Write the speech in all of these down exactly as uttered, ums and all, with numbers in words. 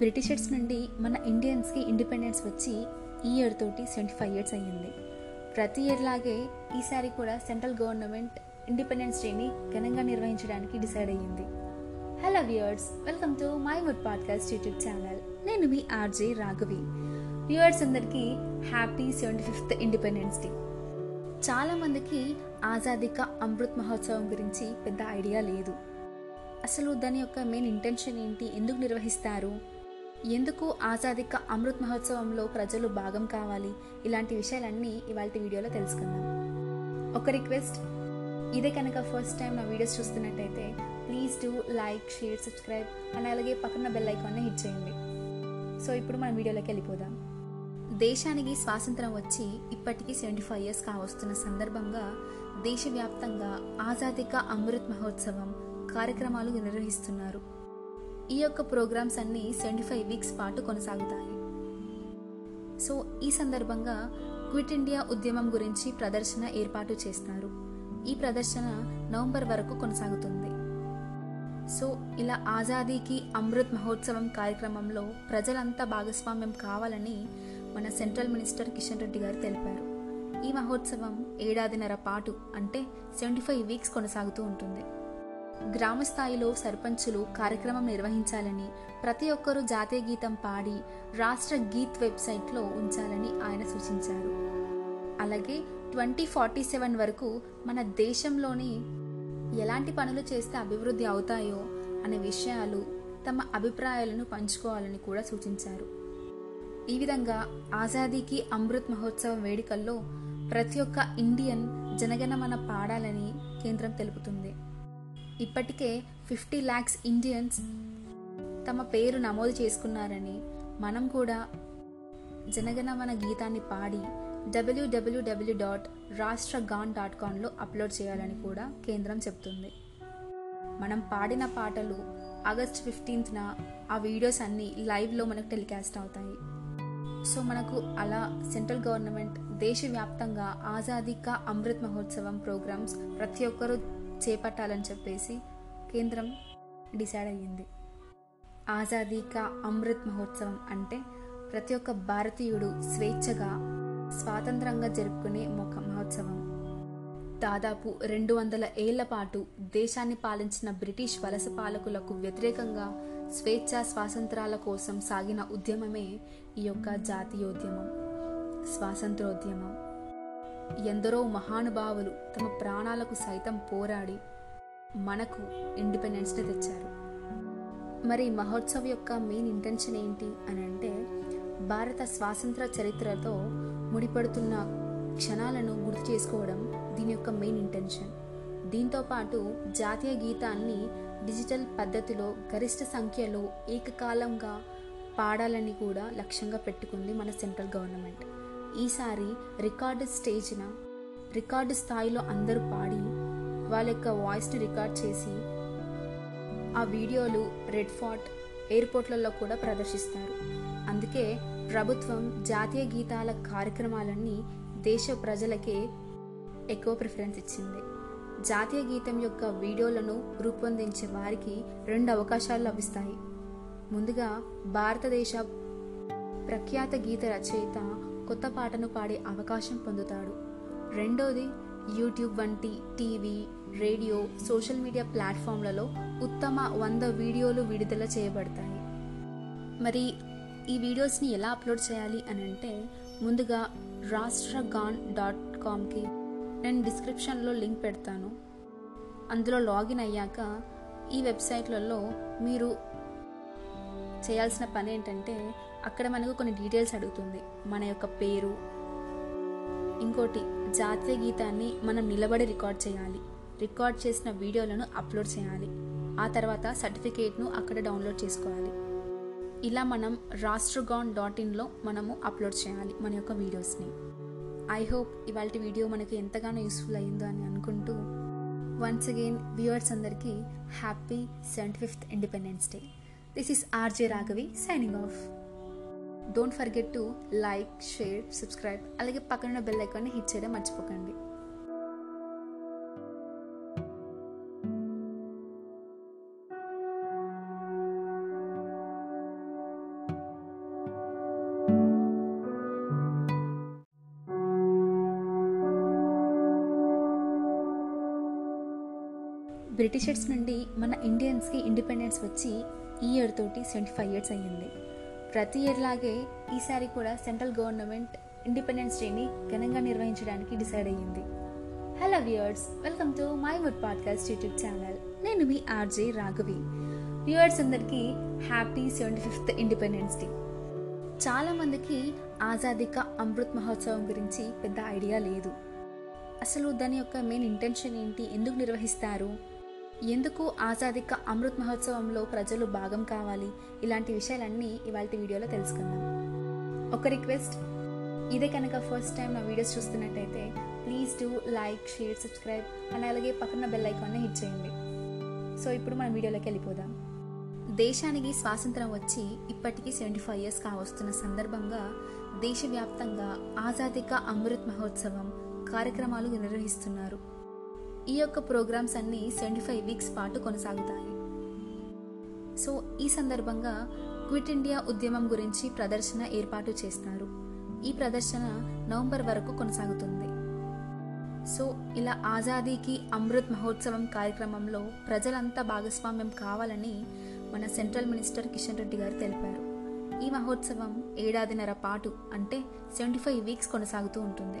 Britishers నుండి మన ఇండియన్స్కి independence వచ్చి ఈ ఇయర్ తోటి సెవెంటీ ఫైవ్ ఇయర్స్ అయ్యింది. ప్రతి ఇయర్ లాగే ఈసారి కూడా సెంట్రల్ గవర్నమెంట్ ఇండిపెండెన్స్ డేని ఘనంగా నిర్వహించడానికి డిసైడ్ అయ్యింది. Hello viewers, welcome to my good podcast YouTube channel. నేను మీ ఆర్జే రాఘవి. వ్యూయర్స్ అందరికీ happy seventy fifth independence day. చాలామందికి ఆజాదీ కా అమృత్ మహోత్సవం గురించి పెద్ద ఐడియా లేదు. అసలు దాని యొక్క మెయిన్ ఇంటెన్షన్ ఏంటి, ఎందుకు నిర్వహిస్తారు, ఎందుకు ఆజాదీ కా అమృత్ మహోత్సవంలో ప్రజలు భాగం కావాలి, ఇలాంటి విషయాలన్నీ ఇవాళ వీడియోలో తెలుసుకుందాం. ఒక రిక్వెస్ట్, ఇదే కనుక ఫస్ట్ టైం నా వీడియోస్ చూస్తున్నట్టయితే please do like, share, subscribe and అలాగే పక్కన బెల్ ఐకాన్ని హిట్ చేయండి. సో ఇప్పుడు మనం వీడియోలోకి వెళ్ళిపోదాం. దేశానికి స్వాతంత్రం వచ్చి ఇప్పటికీ సెవెంటీ ఫైవ్ ఇయర్స్ కావస్తున్న సందర్భంగా దేశవ్యాప్తంగా ఆజాదీ కా అమృత్ మహోత్సవం కార్యక్రమాలు నిర్వహిస్తున్నారు. ఈ యొక్క ప్రోగ్రామ్స్ అన్నీ సెవెంటీ ఫైవ్ వీక్స్ పాటు కొనసాగుతాయి. సో ఈ సందర్భంగా క్విట్ ఇండియా ఉద్యమం గురించి ప్రదర్శన ఏర్పాటు చేస్తారు. ఈ ప్రదర్శన నవంబర్ వరకు కొనసాగుతుంది. సో ఇలా ఆజాదీకి అమృత్ మహోత్సవం కార్యక్రమంలో ప్రజలంతా భాగస్వామ్యం కావాలని మన సెంట్రల్ మినిస్టర్ కిషన్ రెడ్డి గారు తెలిపారు. ఈ మహోత్సవం ఏడాదిన్నర పాటు అంటే సెవెంటీ ఫైవ్ వీక్స్ కొనసాగుతూ ఉంటుంది. గ్రామ స్థాయిలో సర్పంచులు కార్యక్రమం నిర్వహించాలని, ప్రతి ఒక్కరూ జాతీయ గీతం పాడి రాష్ట్ర గీత్ వెబ్సైట్లో ఉంచాలని ఆయన సూచించారు. అలాగే ట్వంటీ ఫార్టీ సెవెన్ వరకు మన దేశంలోని ఎలాంటి పనులు చేస్తే అభివృద్ధి అవుతాయో అనే విషయాలు, తమ అభిప్రాయాలను పంచుకోవాలని కూడా సూచించారు. ఈ విధంగా ఆజాదీకి అమృత్ మహోత్సవం వేడుకల్లో ప్రతి ఒక్క ఇండియన్ జనగణమన పాడాలని కేంద్రం తెలుపుతుంది. ఇప్పటికే ఫిఫ్టీ ల్యాక్స్ ఇండియన్స్ తమ పేరు నమోదు చేసుకున్నారని, మనం కూడా జనగణమన గీతాన్ని పాడి డబ్ల్యూడబ్ల్యూడబ్ల్యూ డాట్ రాష్ట్రగాన్ డాట్ కామ్లో అప్లోడ్ చేయాలని కూడా కేంద్రం చెప్తుంది. మనం పాడిన పాటలు ఆగస్ట్ ఫిఫ్టీన్త్న ఆ వీడియోస్ అన్నీ లైవ్లో మనకు టెలికాస్ట్ అవుతాయి. సో మనకు అలా సెంట్రల్ గవర్నమెంట్ దేశవ్యాప్తంగా ఆజాదీ కా అమృత్ మహోత్సవం ప్రోగ్రామ్స్ ప్రతి ఒక్కరూ చేపట్టాలని చెప్పేసి కేంద్రం డిసైడ్ అయ్యింది. ఆజాదీ కా అమృత్ మహోత్సవం అంటే ప్రతి ఒక్క భారతీయుడు స్వేచ్ఛగా స్వాతంత్రంగా జరుపుకునే ఒక మహోత్సవం. దాదాపు రెండు వందల ఏళ్ల పాటు దేశాన్ని పాలించిన బ్రిటిష్ వలస పాలకులకు వ్యతిరేకంగా స్వేచ్ఛ స్వాతంత్రాల కోసం సాగిన ఉద్యమమే ఈ యొక్క జాతీయోద్యమం, స్వాతంత్రోద్యమం. ఎందరో మహానుభావులు తమ ప్రాణాలకు సైతం పోరాడి మనకు ఇండిపెండెన్స్ని తెచ్చారు. మరి మహోత్సవ్ యొక్క మెయిన్ ఇంటెన్షన్ ఏంటి అని అంటే, భారత స్వాతంత్ర చరిత్రతో ముడిపడుతున్న క్షణాలను గుర్తు చేసుకోవడం దీని యొక్క మెయిన్ ఇంటెన్షన్. దీంతోపాటు జాతీయ గీతాన్ని డిజిటల్ పద్ధతిలో గరిష్ట సంఖ్యలో ఏకకాలంగా పాడాలని కూడా లక్ష్యంగా పెట్టుకుంది మన సెంట్రల్ గవర్నమెంట్. ఈసారి రికార్డు స్టేజ్న రికార్డు స్థాయిలో అందరూ పాడి వాళ్ళ యొక్క వాయిస్ని రికార్డ్ చేసి ఆ వీడియోలు రెడ్ ఫోర్ట్, ఎయిర్పోర్ట్లలో కూడా ప్రదర్శిస్తారు. అందుకే ప్రభుత్వం జాతీయ గీతాల కార్యక్రమాలన్నీ దేశ ప్రజలకే ఎక్కువ ప్రిఫరెన్స్ ఇచ్చింది. జాతీయ గీతం యొక్క వీడియోలను రూపొందించే వారికి రెండు అవకాశాలు లభిస్తాయి. ముందుగా భారతదేశ ప్రఖ్యాత గీత రచయిత కొత్త పాటను పాడే అవకాశం పొందుతాడు. రెండోది యూట్యూబ్ వంటి టీవీ, రేడియో, సోషల్ మీడియా ప్లాట్ఫామ్లలో ఉత్తమ వంద వీడియోలు విడుదల చేయబడతాయి. మరి ఈ వీడియోస్ని ఎలా అప్లోడ్ చేయాలి అని అంటే, ముందుగా రాష్ట్రగాన్ డాట్ కామ్కి నేను డిస్క్రిప్షన్లో లింక్ పెడతాను. అందులో లాగిన్ అయ్యాక ఈ వెబ్సైట్లలో మీరు చేయాల్సిన పని ఏంటంటే, అక్కడ మనకు కొన్ని డీటెయిల్స్ అడుగుతుంది. మన యొక్క పేరు, ఇంకోటి జాతీయ గీతాన్ని మనం నిలబడి రికార్డ్ చేయాలి, రికార్డ్ చేసిన వీడియోలను అప్లోడ్ చేయాలి, ఆ తర్వాత సర్టిఫికేట్ను అక్కడ డౌన్లోడ్ చేసుకోవాలి. ఇలా మనం రాష్ట్రగాన్ డాట్ ఇన్లో మనము అప్లోడ్ చేయాలి మన యొక్క వీడియోస్ని. ఐ హోప్ ఇవాళ వీడియో మనకి ఎంతగానో యూస్ఫుల్ అయ్యిందో అని అనుకుంటూ వన్స్ అగైన్ వ్యూవర్స్ అందరికీ happy seventy fifth independence day. This is RJ Raghavi signing off. Don't forget to like, share, subscribe. అలాగే పక్కన బెల్ ఐకాన్ని హిట్ చేయడం మర్చిపోకండి. బ్రిటిషర్స్ నుండి మన ఇండియన్స్కి ఇండిపెండెన్స్ వచ్చి ఈ ఇయర్ తోటి సెవెంటీ ఫైవ్ ఇయర్స్ అయ్యింది. ప్రతి ఇయర్ లాగే ఈసారి కూడా సెంట్రల్ గవర్నమెంట్ ఇండిపెండెన్స్ డేని ఘనంగా నిర్వహించడానికి డిసైడ్ అయ్యింది. Hello viewers, welcome to my would podcast YouTube channel. నేను మీ ఆర్జే రాఘవి. వ్యూయర్స్ అందరికీ happy seventy fifth independence day. చాలామందికి ఆజాదీ కా అమృత్ మహోత్సవం గురించి పెద్ద ఐడియా లేదు. అసలు దాని యొక్క మెయిన్ ఇంటెన్షన్ ఏంటి, ఎందుకు నిర్వహిస్తారు, ఎందుకు ఆజాదీ కా అమృత్ మహోత్సవంలో ప్రజలు భాగం కావాలి, ఇలాంటి విషయాలన్నీ ఇవాళ వీడియోలో తెలుసుకుందాం. ఒక రిక్వెస్ట్, ఇదే కనుక ఫస్ట్ టైం నా వీడియోస్ చూస్తున్నట్టయితే please do like, share, subscribe and అలాగే పక్కన బెల్ ఐకాన్ని హిట్ చేయండి. సో ఇప్పుడు మనం వీడియోలోకి వెళ్ళిపోదాం. దేశానికి స్వాతంత్రం వచ్చి ఇప్పటికీ సెవెంటీ ఫైవ్ ఇయర్స్ కావస్తున్న సందర్భంగా దేశవ్యాప్తంగా ఆజాదీ కా అమృత్ మహోత్సవం కార్యక్రమాలు నిర్వహిస్తున్నారు. ఈ యొక్క ప్రోగ్రామ్స్ అన్నీ సెవెంటీ ఫైవ్ వీక్స్ పాటు కొనసాగుతాయి. సో ఈ సందర్భంగా క్విట్ ఇండియా ఉద్యమం గురించి ప్రదర్శన ఏర్పాటు చేస్తారు. ఈ ప్రదర్శన నవంబర్ వరకు కొనసాగుతుంది. సో ఇలా ఆజాదీకి అమృత్ మహోత్సవం కార్యక్రమంలో ప్రజలంతా భాగస్వామ్యం కావాలని మన సెంట్రల్ మినిస్టర్ కిషన్ రెడ్డి గారు తెలిపారు. ఈ మహోత్సవం ఏడాదిన్నర పాటు అంటే సెవెంటీ ఫైవ్ వీక్స్ కొనసాగుతూ ఉంటుంది.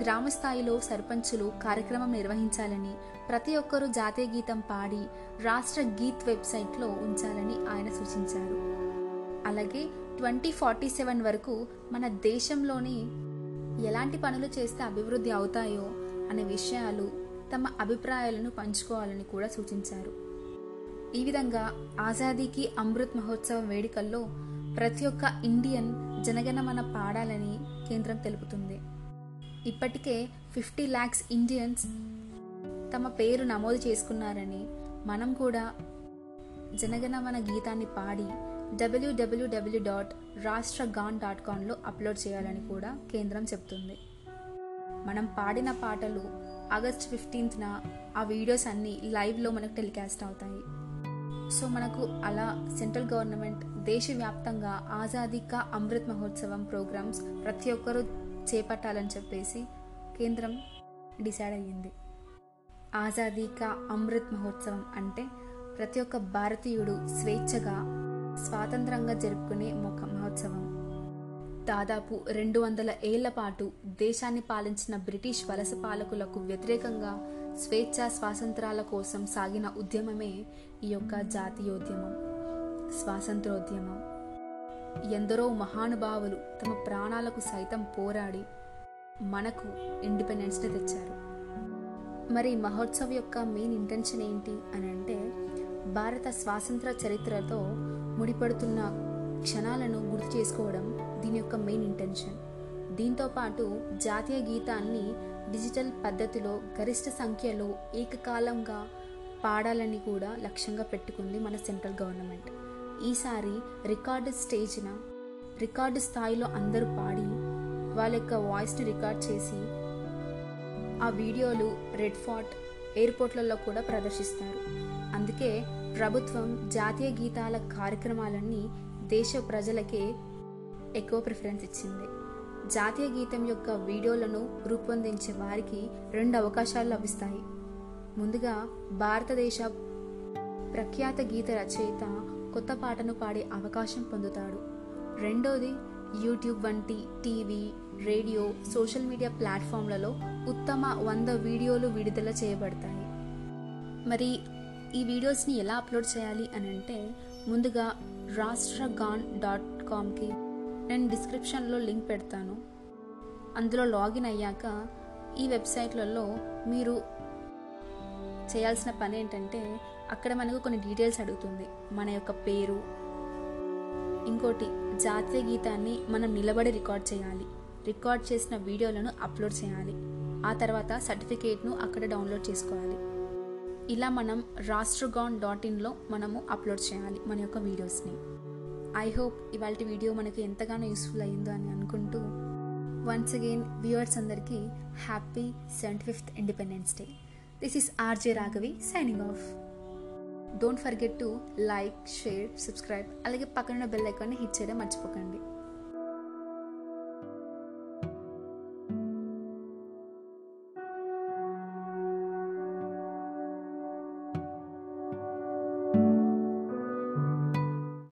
గ్రామ స్థాయిలో సర్పంచులు కార్యక్రమం నిర్వహించాలని, ప్రతి ఒక్కరూ జాతీయ గీతం పాడి రాష్ట్ర గీత్ వెబ్సైట్లో ఉంచాలని ఆయన సూచించారు. అలాగే ట్వంటీ ఫార్టీ సెవెన్ వరకు మన దేశంలోని ఎలాంటి పనులు చేస్తే అభివృద్ధి అవుతాయో అనే విషయాలు, తమ అభిప్రాయాలను పంచుకోవాలని కూడా సూచించారు. ఈ విధంగా ఆజాదీకి అమృత్ మహోత్సవం వేడుకల్లో ప్రతి ఒక్క ఇండియన్ జనగణమన పాడాలని కేంద్రం తెలుపుతుంది. ఇప్పటికే ఫిఫ్టీ ల్యాక్స్ ఇండియన్స్ తమ పేరు నమోదు చేసుకున్నారని, మనం కూడా జనగణమన గీతాన్ని పాడి డబ్ల్యూడబ్ల్యూడబ్ల్యూ డాట్ రాష్ట్రగాన్ డాట్ కామ్లో అప్లోడ్ చేయాలని కూడా కేంద్రం చెప్తుంది. మనం పాడిన పాటలు ఆగస్ట్ ఫిఫ్టీన్త్న ఆ వీడియోస్ అన్నీ లైవ్లో మనకు టెలికాస్ట్ అవుతాయి. సో మనకు అలా సెంట్రల్ గవర్నమెంట్ దేశవ్యాప్తంగా ఆజాదీ కా అమృత్ మహోత్సవం ప్రోగ్రామ్స్ ప్రతి ఒక్కరూ చేపట్టాలని చెప్పేసి కేంద్రం డిసైడ్ అయ్యింది. ఆజాదీ కా అమృత్ మహోత్సవం అంటే ప్రతి ఒక్క భారతీయుడు స్వేచ్ఛగా స్వాతంత్రంగా జరుపుకునే ఒక మహోత్సవం. దాదాపు రెండు వందల ఏళ్ల పాటు దేశాన్ని పాలించిన బ్రిటిష్ వలస పాలకులకు వ్యతిరేకంగా స్వేచ్ఛ స్వాతంత్రాల కోసం సాగిన ఉద్యమమే ఈ యొక్క జాతీయోద్యమం, స్వాతంత్రోద్యమం. ఎందరో మహానుభావులు తమ ప్రాణాలకు సైతం పోరాడి మనకు ఇండిపెండెన్స్ని తెచ్చారు. మరి మహోత్సవ్ యొక్క మెయిన్ ఇంటెన్షన్ ఏంటి అని అంటే, భారత స్వాతంత్ర చరిత్రతో ముడిపడుతున్న క్షణాలను గుర్తు చేసుకోవడం దీని యొక్క మెయిన్ ఇంటెన్షన్. దీంతోపాటు జాతీయ గీతాన్ని డిజిటల్ పద్ధతిలో గరిష్ట సంఖ్యలో ఏకకాలంగా పాడాలని కూడా లక్ష్యంగా పెట్టుకుంది మన సెంట్రల్ గవర్నమెంట్. ఈసారి రికార్డు స్టేజ్న రికార్డు స్థాయిలో అందరూ పాడి వాళ్ళ యొక్క వాయిస్ని రికార్డ్ చేసి ఆ వీడియోలు రెడ్ ఫోర్ట్, ఎయిర్పోర్ట్లలో కూడా ప్రదర్శిస్తారు. అందుకే ప్రభుత్వం జాతీయ గీతాల కార్యక్రమాలన్నీ దేశ ప్రజలకే ఎక్కువ ప్రిఫరెన్స్ ఇచ్చింది. జాతీయ గీతం యొక్క వీడియోలను రూపొందించే వారికి రెండు అవకాశాలు లభిస్తాయి. ముందుగా భారతదేశ ప్రఖ్యాత గీత రచయిత కొత్త పాటను పాడే అవకాశం పొందుతాడు. రెండోది యూట్యూబ్ వంటి టీవీ, రేడియో, సోషల్ మీడియా ప్లాట్ఫామ్లలో ఉత్తమ వంద వీడియోలు విడుదల చేయబడతాయి. మరి ఈ వీడియోస్ని ఎలా అప్లోడ్ చేయాలి అని అంటే, ముందుగా రాష్ట్రగాన్ డాట్ కామ్కి నేను డిస్క్రిప్షన్లో లింక్ పెడతాను. అందులో లాగిన్ అయ్యాక ఈ వెబ్సైట్లలో మీరు చేయాల్సిన పని ఏంటంటే, అక్కడ మనకు కొన్ని డీటెయిల్స్ అడుగుతుంది. మన యొక్క పేరు, ఇంకోటి జాతీయ గీతాన్ని మనం నిలబడి రికార్డ్ చేయాలి, రికార్డ్ చేసిన వీడియోలను అప్లోడ్ చేయాలి, ఆ తర్వాత సర్టిఫికేట్ను అక్కడ డౌన్లోడ్ చేసుకోవాలి. ఇలా మనం రాష్ట్రగాన్ డాట్ ఇన్లో మనము అప్లోడ్ చేయాలి మన యొక్క వీడియోస్ని. ఐ హోప్ ఇవాళ వీడియో మనకి ఎంతగానో యూస్ఫుల్ అయ్యిందో అని అనుకుంటూ వన్స్ అగైన్ వ్యూవర్స్ అందరికీ happy seventy fifth independence day. This is RJ Raghavi signing off. Don't forget to like, share, subscribe, అలాగే పక్కన బెల్ ఐకాన్ని హిట్ చేయడం మర్చిపోకండి.